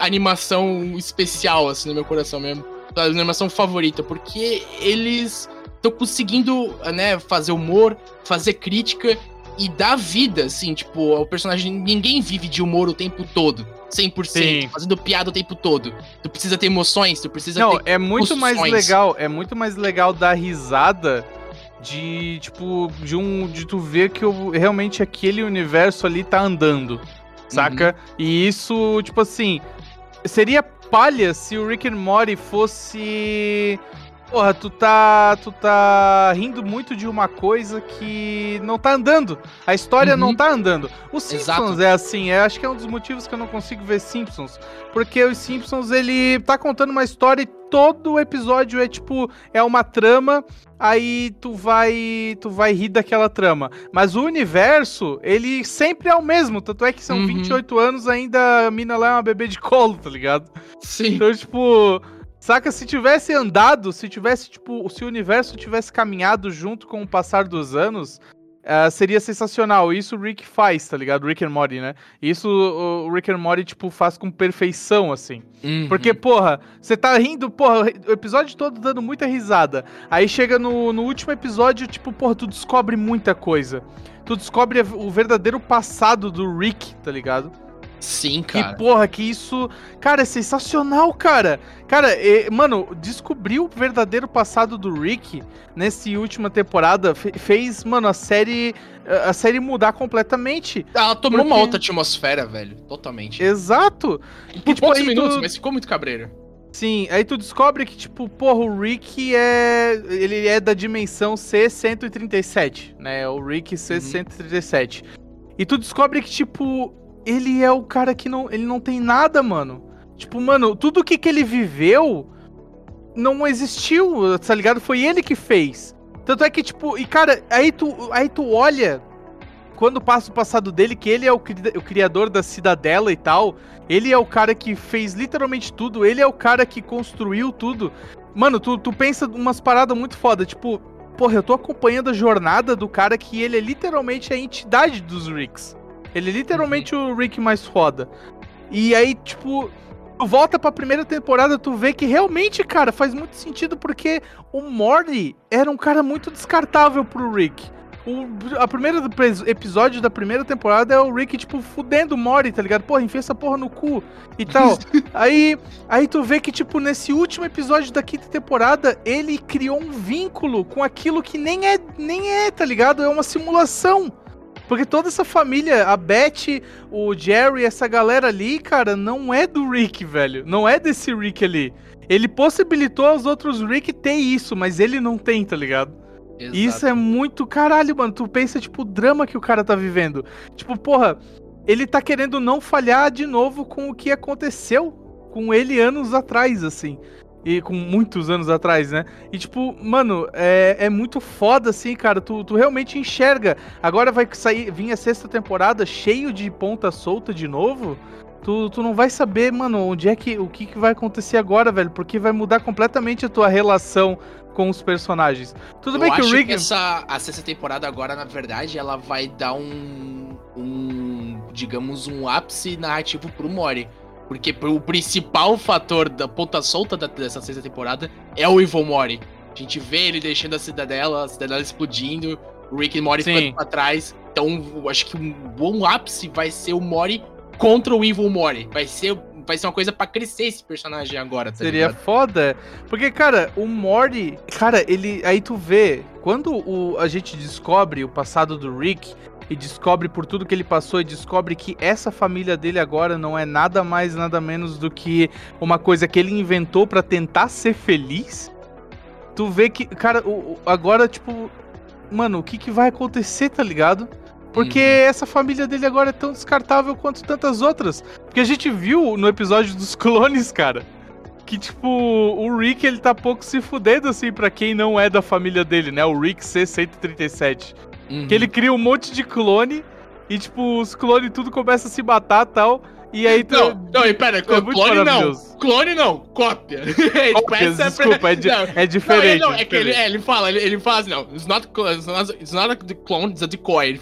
animação especial, assim, no meu coração mesmo. A animação favorita, porque eles estão conseguindo, né, fazer humor, fazer crítica e dar vida, assim, tipo, ao personagem... Ninguém vive de humor o tempo todo, 100%, sim, fazendo piada o tempo todo. Tu precisa ter emoções, tu precisa ter... Não, é muito mais legal dar risada... de, tipo, de tu ver que realmente aquele universo ali tá andando, saca? Uhum. E isso, tipo assim, seria palha se o Rick and Morty fosse... Porra, tu tá rindo muito de uma coisa que não tá andando. A história não tá andando. Os Simpsons é assim, acho que é um dos motivos que eu não consigo ver Simpsons. Porque os Simpsons, ele tá contando uma história e todo episódio é tipo, é uma trama, aí tu vai rir daquela trama. Mas o universo, ele sempre é o mesmo, tanto é que são 28 anos, ainda a mina lá é uma bebê de colo, tá ligado? Sim. Então, tipo... Saca? Se tivesse andado, se o universo tivesse caminhado junto com o passar dos anos, seria sensacional. Isso o Rick faz, tá ligado? Rick and Morty, né? Isso o Rick and Morty, tipo, faz com perfeição, assim. Uhum. Porque, porra, você tá rindo, porra, o episódio todo dando muita risada. Aí chega no último episódio, tipo, porra, tu descobre muita coisa. Tu descobre o verdadeiro passado do Rick, tá ligado? Sim, cara. Que porra, que isso... Cara, é sensacional, cara. Cara, mano, descobrir o verdadeiro passado do Rick nessa última temporada fez, mano, a série mudar completamente. Ela tomou uma outra atmosfera, velho. Totalmente. Exato. E por poucos minutos, mas ficou muito cabreiro. Sim, aí tu descobre que, tipo, porra, o Rick ele é da dimensão C-137, né? O Rick C-137. E tu descobre que, tipo... Ele é o cara que ele não tem nada, mano. Tipo, mano, tudo que ele viveu não existiu, tá ligado? Foi ele que fez. Tanto é que, tipo... E, cara, aí tu olha... Quando passa o passado dele, que ele é o criador da Cidadela e tal. Ele é o cara que fez literalmente tudo. Ele é o cara que construiu tudo. Mano, tu pensa umas paradas muito foda. Tipo, porra, eu tô acompanhando a jornada do cara que ele é literalmente a entidade dos Ricks. Ele é literalmente o Rick mais foda. E aí, tipo, tu volta pra primeira temporada, tu vê que realmente, cara, faz muito sentido porque o Morty era um cara muito descartável pro Rick. A primeira episódio da primeira temporada é o Rick, tipo, fudendo o Morty, tá ligado? Porra, enfia essa porra no cu e tal. Aí tu vê que, tipo, nesse último episódio da quinta temporada, ele criou um vínculo com aquilo que nem é, tá ligado? É uma simulação. Porque toda essa família, a Beth, o Jerry, essa galera ali, cara, não é do Rick, velho. Não é desse Rick ali. Ele possibilitou aos outros Rick ter isso, mas ele não tem, tá ligado? Exato. Isso é muito caralho, mano. Tu pensa, tipo, o drama que o cara tá vivendo. Tipo, porra, ele tá querendo não falhar de novo com o que aconteceu com ele anos atrás, assim. E com muitos anos atrás, né? E tipo, mano, é muito foda, assim, cara. Tu realmente enxerga. Agora vai vir a sexta temporada cheio de ponta solta de novo. Tu não vai saber, mano, onde é que... O que vai acontecer agora, velho. Porque vai mudar completamente a tua relação com os personagens. Tudo bem que o Rick... A sexta temporada agora, na verdade, ela vai dar digamos, um ápice narrativo pro Morty. Porque o principal fator da ponta solta dessa sexta temporada é o Evil Morty. A gente vê ele deixando a Cidadela explodindo, o Rick e Morty ficando pra trás. Então, eu acho que um bom ápice vai ser o Morty contra o Evil Morty. Vai ser uma coisa pra crescer esse personagem agora, tá ligado? Seria foda. Porque, cara, o Morty... Cara, ele... Aí tu vê, quando a gente descobre o passado do Rick... E descobre por tudo que ele passou e descobre que essa família dele agora não é nada mais, nada menos do que uma coisa que ele inventou pra tentar ser feliz. Tu vê que, cara, agora, tipo, mano, o que vai acontecer, tá ligado? Porque essa família dele agora é tão descartável quanto tantas outras. Porque a gente viu no episódio dos clones, cara, que, tipo, o Rick, ele tá pouco se fudendo, assim, pra quem não é da família dele, né? O Rick C-137. Que ele cria um monte de clone e, tipo, os clones tudo começa a se matar e tal. E aí tu... Não, pera, clone não, cópia. Cópias, desculpa, é diferente. Não, é que ele fala, não, it's not the clone, it's a decoy. Ele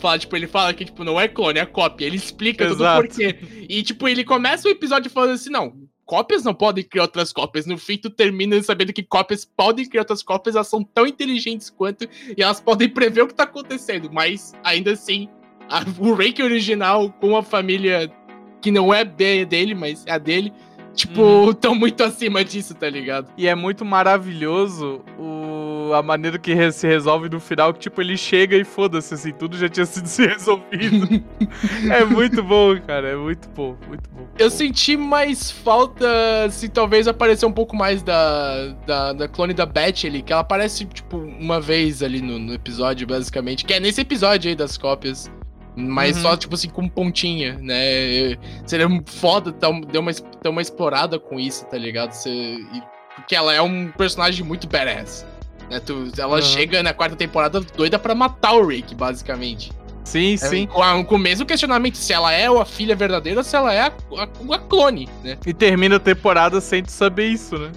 fala que, tipo, não é clone, é cópia. Ele explica tudo por quê. E, tipo, ele começa o episódio falando assim, não... Cópias não podem criar outras cópias. No fim, tu termina sabendo que cópias podem criar outras cópias. Elas são tão inteligentes quanto... E elas podem prever o que tá acontecendo. Mas, ainda assim, o Rick original com a família... Que não é dele, mas é a dele. Tipo, tão muito acima disso, tá ligado? E é muito maravilhoso o... a maneira que se resolve no final, que tipo, ele chega e foda-se, assim, tudo já tinha sido resolvido. É muito bom, cara, é muito bom, muito bom. Eu senti mais falta, se talvez aparecer um pouco mais da clone da Beth ali, que ela aparece, tipo, uma vez ali no episódio, basicamente, que é nesse episódio aí das cópias. Mas só, tipo assim, com pontinha, né? Seria foda ter uma explorada com isso, tá ligado? Porque ela é um personagem muito badass, né? Ela chega na quarta temporada doida pra matar o Rick, basicamente. Sim, sim. Com o mesmo questionamento, se ela é a filha verdadeira, se ela é a clone, né? E termina a temporada sem tu saber isso, né?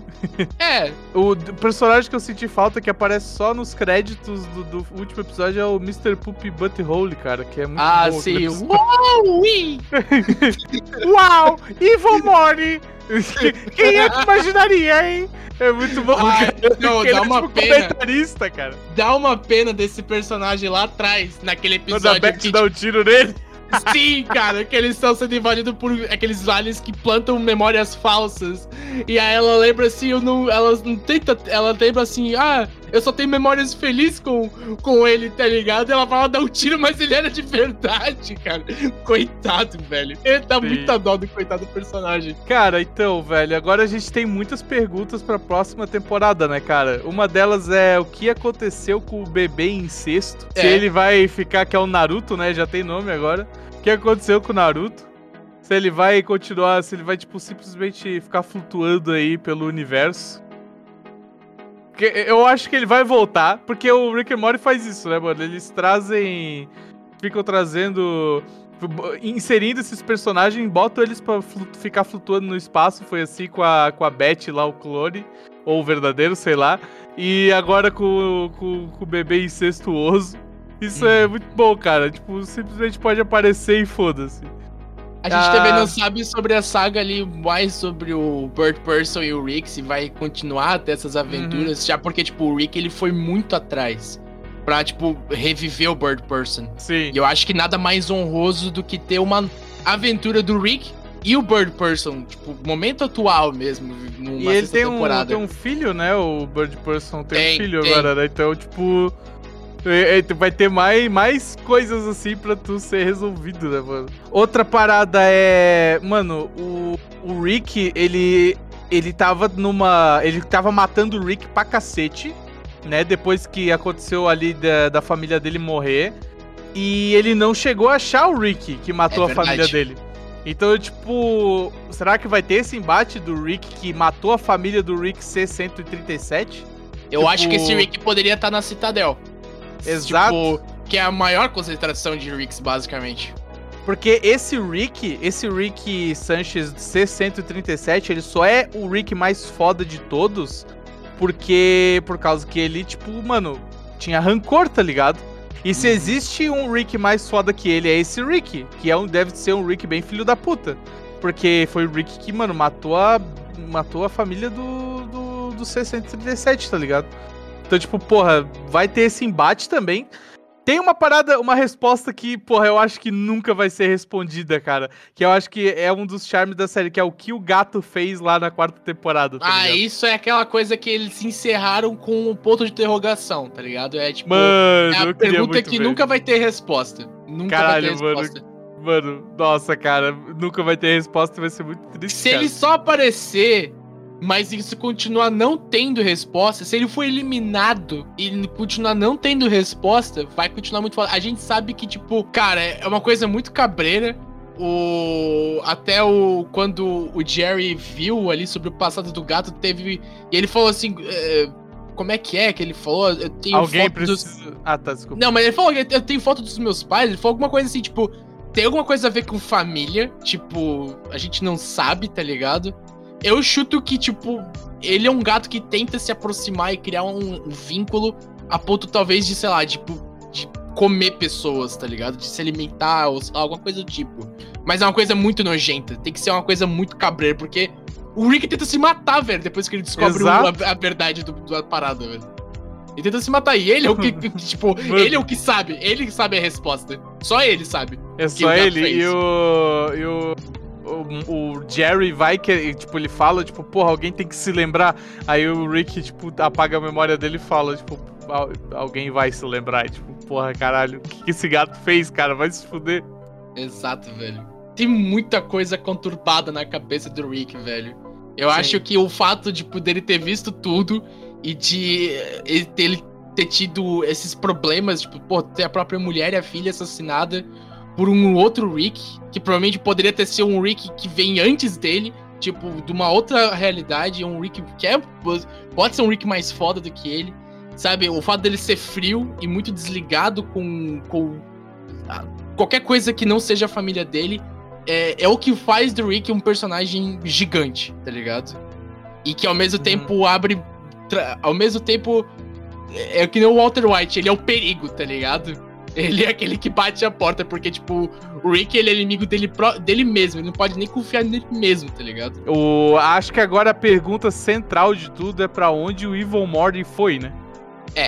É. O personagem que eu senti falta, que aparece só nos créditos do último episódio, é o Mr. Poopy Butthole, cara, que é muito bom. Ah, sim. Uau, ui! Uau! Evil Morty! Quem é que imaginaria, hein? É muito bom, cara. Não, dá uma pena. Comentarista, cara. Dá uma pena desse personagem lá atrás, naquele episódio. Quando a Beck dá um tiro nele? Sim, cara, que eles estão sendo invadidos por aqueles aliens que plantam memórias falsas. E aí ela lembra assim, ela lembra assim, eu só tenho memórias felizes com ele, tá ligado? Ela fala, dá um tiro, mas ele era de verdade, cara. Coitado, velho. Ele dá muita dó do coitado do personagem. Cara, então, velho, agora a gente tem muitas perguntas pra próxima temporada, né, cara? Uma delas é o que aconteceu com o bebê incesto? Se ele vai ficar, que é o Naruto, né? Já tem nome agora. O que aconteceu com o Naruto? Se ele vai continuar, se ele vai, tipo, simplesmente ficar flutuando aí pelo universo. Eu acho que ele vai voltar, porque o Rick and Morty faz isso, né, mano? Eles ficam trazendo, inserindo esses personagens, botam eles pra ficar flutuando no espaço. Foi assim com a Beth lá, o clone, ou o verdadeiro, sei lá. E agora com o bebê incestuoso. Isso é muito bom, cara. Tipo, simplesmente pode aparecer e foda-se. A gente também não sabe sobre a saga ali, mais sobre o Bird Person e o Rick, se vai continuar dessas aventuras, já porque, tipo, o Rick, ele foi muito atrás pra, tipo, reviver o Bird Person. Sim. E eu acho que nada mais honroso do que ter uma aventura do Rick e o Bird Person, tipo, momento atual mesmo, numa e ele temporada. Tem um filho, né, o Bird Person tem um filho agora, né, então, tipo... Vai ter mais coisas assim pra tu ser resolvido, né, mano? Outra parada é... Mano, o Rick, ele tava numa... Ele tava matando o Rick pra cacete, né? Depois que aconteceu ali da família dele morrer. E ele não chegou a achar o Rick que matou a família dele. Então, tipo... Será que vai ter esse embate do Rick que matou a família do Rick C-137? Eu acho que esse Rick poderia estar na Cidadela. Exato. Tipo, que é a maior concentração de Ricks, basicamente. Porque esse Rick Sanchez C-137, ele só é o Rick mais foda de todos, porque, por causa que ele, tipo, mano, tinha rancor, tá ligado? E se existe um Rick mais foda que ele, é esse Rick, que deve ser um Rick bem filho da puta. Porque foi o Rick que, mano, matou a família do C-137, tá ligado? Então, tipo, porra, vai ter esse embate também. Tem uma parada, uma resposta que, porra, eu acho que nunca vai ser respondida, cara. Que eu acho que é um dos charmes da série, que é o que o gato fez lá na quarta temporada, tá ligado? Isso é aquela coisa que eles encerraram com um ponto de interrogação, tá ligado? É tipo, mano, é a pergunta que nunca vai ter resposta. Nunca vai ter resposta. Mano, nossa, cara, nunca vai ter resposta, vai ser muito triste, Se ele só aparecer... Mas se continuar não tendo resposta, se ele for eliminado e continuar não tendo resposta, vai continuar muito foda. A gente sabe que, tipo, cara, é uma coisa muito cabreira. Quando o Jerry viu ali sobre o passado do gato, teve... E ele falou assim... Como é? Que ele falou? Eu tenho alguém precisa... Ah, tá, desculpa. Não, mas ele falou, eu tenho foto dos meus pais. Ele falou alguma coisa assim, tipo... Tem alguma coisa a ver com família? Tipo, a gente não sabe, tá ligado? Eu chuto que, tipo, ele é um gato que tenta se aproximar e criar um vínculo a ponto, talvez, de, sei lá, tipo, de comer pessoas, tá ligado? De se alimentar ou sei lá, alguma coisa do tipo. Mas é uma coisa muito nojenta. Tem que ser uma coisa muito cabreira, porque o Rick tenta se matar, velho, depois que ele descobre a verdade da parada, velho. Ele tenta se matar e ele é o que, tipo, ele é o que sabe. Ele sabe a resposta. Só ele sabe. É só ele e o... o Jerry vai que, tipo, ele fala, tipo, porra, alguém tem que se lembrar. Aí o Rick, tipo, apaga a memória dele e fala, tipo, alguém vai se lembrar. E, tipo, porra, caralho, o que esse gato fez, cara? Vai se fuder. Exato, velho. Tem muita coisa conturbada na cabeça do Rick, velho. Eu acho que o fato de poder ter visto tudo e de ele ter tido esses problemas, tipo, pô, ter a própria mulher e a filha assassinada por um outro Rick, que provavelmente poderia ter sido um Rick que vem antes dele, tipo, de uma outra realidade, um Rick que pode ser um Rick mais foda do que ele, sabe? O fato dele ser frio e muito desligado com qualquer coisa que não seja a família dele, é o que faz do Rick um personagem gigante, tá ligado? E que ao mesmo tempo abre... ao mesmo tempo... É que nem o Walter White, ele é o perigo, tá ligado? Ele é aquele que bate a porta, porque, tipo, o Rick, ele é inimigo dele mesmo, ele não pode nem confiar nele mesmo, tá ligado? Acho que agora a pergunta central de tudo é pra onde o Evil Morty foi, né?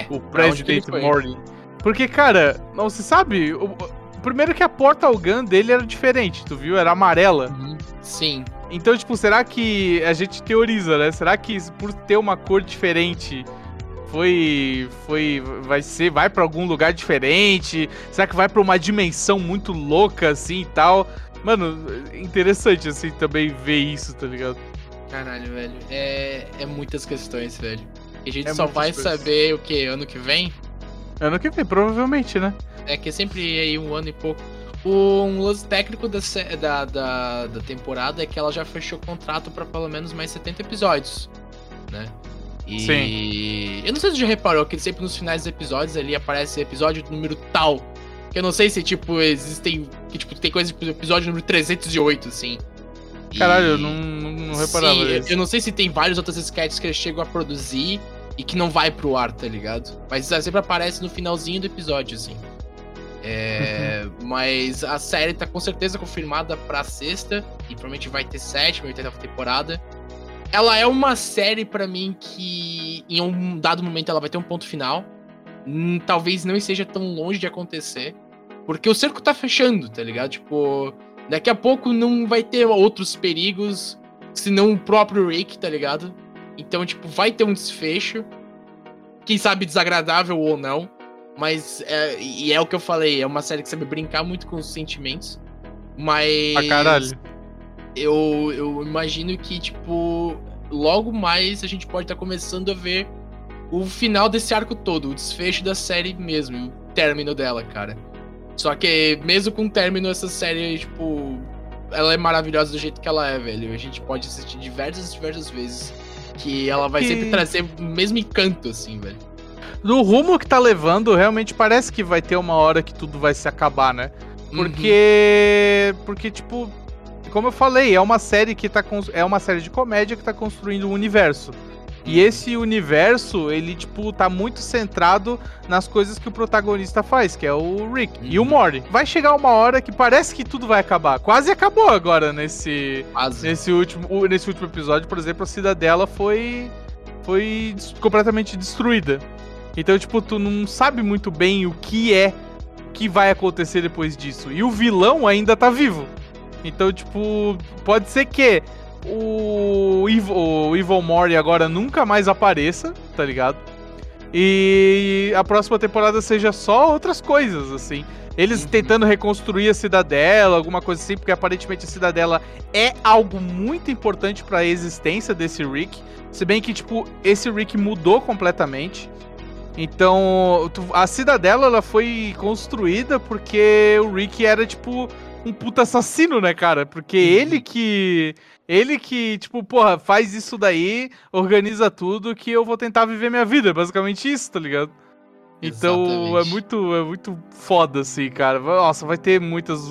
O President Morty. Porque, cara, não se sabe... Primeiro que a Portal Gun dele era diferente, tu viu? Era amarela. Sim. Então, tipo, será que... A gente teoriza, né? Será que por ter uma cor diferente... Vai pra algum lugar diferente? Será que vai pra uma dimensão muito louca, assim, e tal? Mano, interessante, assim, também ver isso, tá ligado? Caralho, velho. É muitas questões, velho. E a gente só vai saber o quê? Ano que vem? Ano que vem, provavelmente, né? É que é sempre aí um ano e pouco. Um lance técnico da temporada é que ela já fechou o contrato pra pelo menos mais 70 episódios, né? E sim. Eu não sei se você já reparou que sempre nos finais dos episódios ali aparece episódio número tal. Que eu não sei se, tipo, existem... Que, tipo, tem coisa de episódio número 308, assim. Caralho, eu não reparava isso. Eu não sei se tem vários outros sketches que eles chegam a produzir e que não vai pro ar, tá ligado? Mas sempre aparece no finalzinho do episódio, assim. Mas a série tá com certeza confirmada pra sexta. E provavelmente vai ter sétima e oitava temporada. Ela é uma série, pra mim, que em um dado momento ela vai ter um ponto final. Talvez não esteja tão longe de acontecer. Porque o cerco tá fechando, tá ligado? Tipo, daqui a pouco não vai ter outros perigos, senão o próprio Rick, tá ligado? Então, tipo, vai ter um desfecho. Quem sabe desagradável ou não. Mas, é o que eu falei, é uma série que sabe brincar muito com os sentimentos. Mas... Ah, caralho. Eu imagino que, tipo, logo mais a gente pode estar começando a ver o final desse arco todo, o desfecho da série mesmo, o término dela, cara. Só que mesmo com o término, essa série, tipo, ela é maravilhosa do jeito que ela é, velho. A gente pode assistir diversas vezes, que ela vai sempre trazer o mesmo encanto, assim, velho. Do rumo que tá levando, realmente parece que vai ter uma hora que tudo vai se acabar, né? Porque, tipo... Como eu falei, é uma série que é uma série de comédia que tá construindo um universo. E esse universo, ele, tipo, tá muito centrado nas coisas que o protagonista faz, que é o Rick e o Morty. Vai chegar uma hora que parece que tudo vai acabar. Quase acabou agora nesse último episódio, por exemplo, a Cidadela foi completamente destruída. Então, tipo, tu não sabe muito bem o que vai acontecer depois disso. E o vilão ainda tá vivo. Então, tipo, pode ser que o Evil Morty agora nunca mais apareça, tá ligado? E a próxima temporada seja só outras coisas, assim. Eles tentando reconstruir a Cidadela, alguma coisa assim, porque aparentemente a Cidadela é algo muito importante pra existência desse Rick. Se bem que, tipo, esse Rick mudou completamente. Então, a Cidadela, ela foi construída porque o Rick era, tipo... um puta assassino, né, cara? Porque ele que, tipo, porra, faz isso daí, organiza tudo, que eu vou tentar viver minha vida. É basicamente isso, tá ligado? Exatamente. Então, é muito foda, assim, cara. Nossa, vai ter muitas,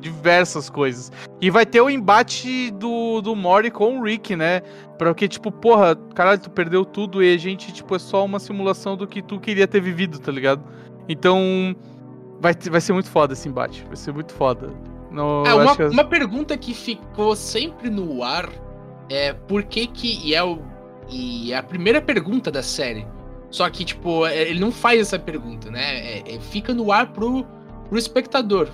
diversas coisas. E vai ter o embate do Morty com o Rick, né? Porque, tipo, porra, caralho, tu perdeu tudo e a gente, tipo, é só uma simulação do que tu queria ter vivido, tá ligado? Então... Vai ser muito foda esse embate. Vai ser muito foda. Uma pergunta que ficou sempre no ar é por que que... E é a primeira pergunta da série. Só que, tipo, ele não faz essa pergunta, né? Fica no ar pro espectador.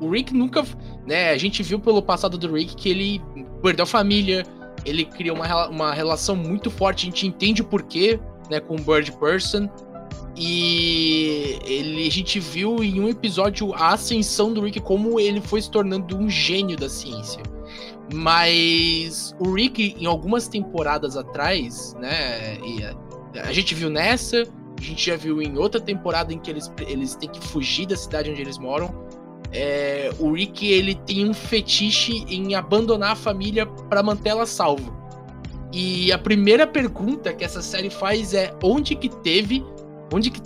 O Rick nunca... né, a gente viu pelo passado do Rick que ele perdeu a família, ele criou uma relação muito forte, a gente entende o porquê, né, com o Bird Person. E a gente viu em um episódio a ascensão do Rick, como ele foi se tornando um gênio da ciência. Mas o Rick, em algumas temporadas atrás, né, a gente viu nessa, a gente já viu em outra temporada em que eles têm que fugir da cidade onde eles moram. O Rick, ele tem um fetiche em abandonar a família para mantê-la salvo. E a primeira pergunta que essa série faz é onde que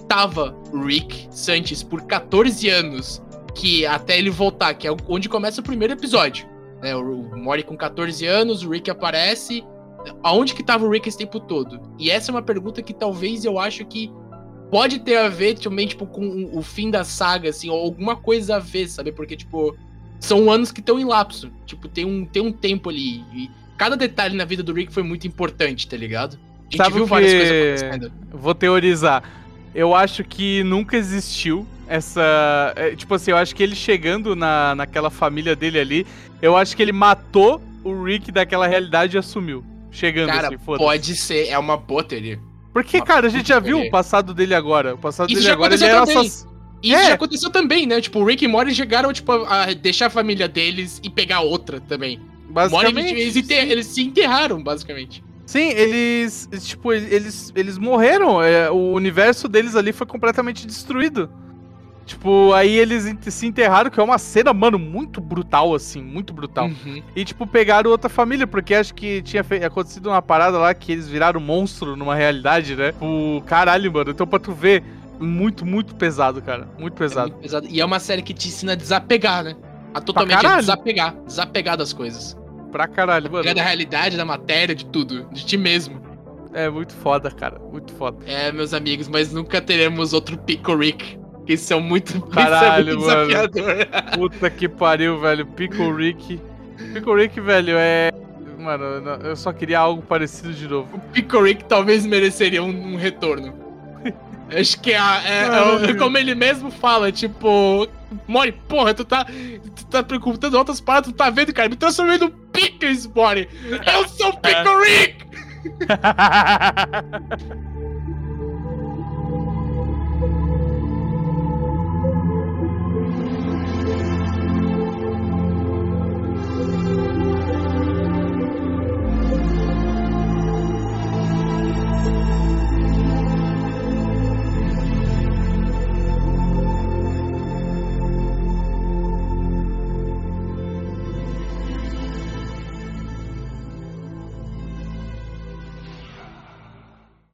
tava o Rick Sanchez por 14 anos, que até ele voltar, que é onde começa o primeiro episódio, né? O Morty com 14 anos, o Rick aparece. Aonde que tava o Rick esse tempo todo? E essa é uma pergunta que talvez eu acho que pode ter a ver também, tipo, com o fim da saga, assim, ou alguma coisa a ver, sabe? Porque, tipo, são anos que estão em lapso. Tipo, tem um tempo ali. E cada detalhe na vida do Rick foi muito importante, tá ligado? A gente viu várias coisas acontecendo. Vou teorizar. Eu acho que nunca existiu essa... tipo assim, eu acho que ele chegando naquela família dele ali, eu acho que ele matou o Rick daquela realidade e assumiu. Chegando cara, assim, foda-se. Pode ser, é uma boa teoria. Porque, cara, a gente já viu o passado dele agora. O passado isso dele já agora, ele era assassino. Isso já aconteceu também, né? Tipo, o Rick e Morty chegaram, tipo, a deixar a família deles e pegar outra também. Basicamente. Morty, eles se enterraram, basicamente. Sim, eles morreram. O universo deles ali foi completamente destruído. Tipo, aí eles se enterraram, que é uma cena, mano, muito brutal, assim, muito brutal. Uhum. E, tipo, pegaram outra família, porque acho que tinha acontecido uma parada lá que eles viraram monstro numa realidade, né? Tipo, caralho, mano, então pra tu ver, muito, muito pesado, cara, muito pesado. É muito pesado. E é uma série que te ensina a desapegar, né? A totalmente a desapegar das coisas. Pra caralho, mano. É da realidade, da matéria, de tudo, de ti mesmo. É muito foda, cara, muito foda. É, meus amigos, mas nunca teremos outro Pickle Rick. Que são muito, caralho, isso é muito desafiador. Mano. Puta que pariu, velho. Pickle Rick. Pickle Rick, velho, é... Mano, eu só queria algo parecido de novo. O Pickle Rick talvez mereceria um retorno. Acho que como ele mesmo fala, tipo... Mori, porra, tu tá perguntando outras paradas, tu tá vendo, cara? Me transformei no Pickles, Mori. Eu sou o Pickle Rick!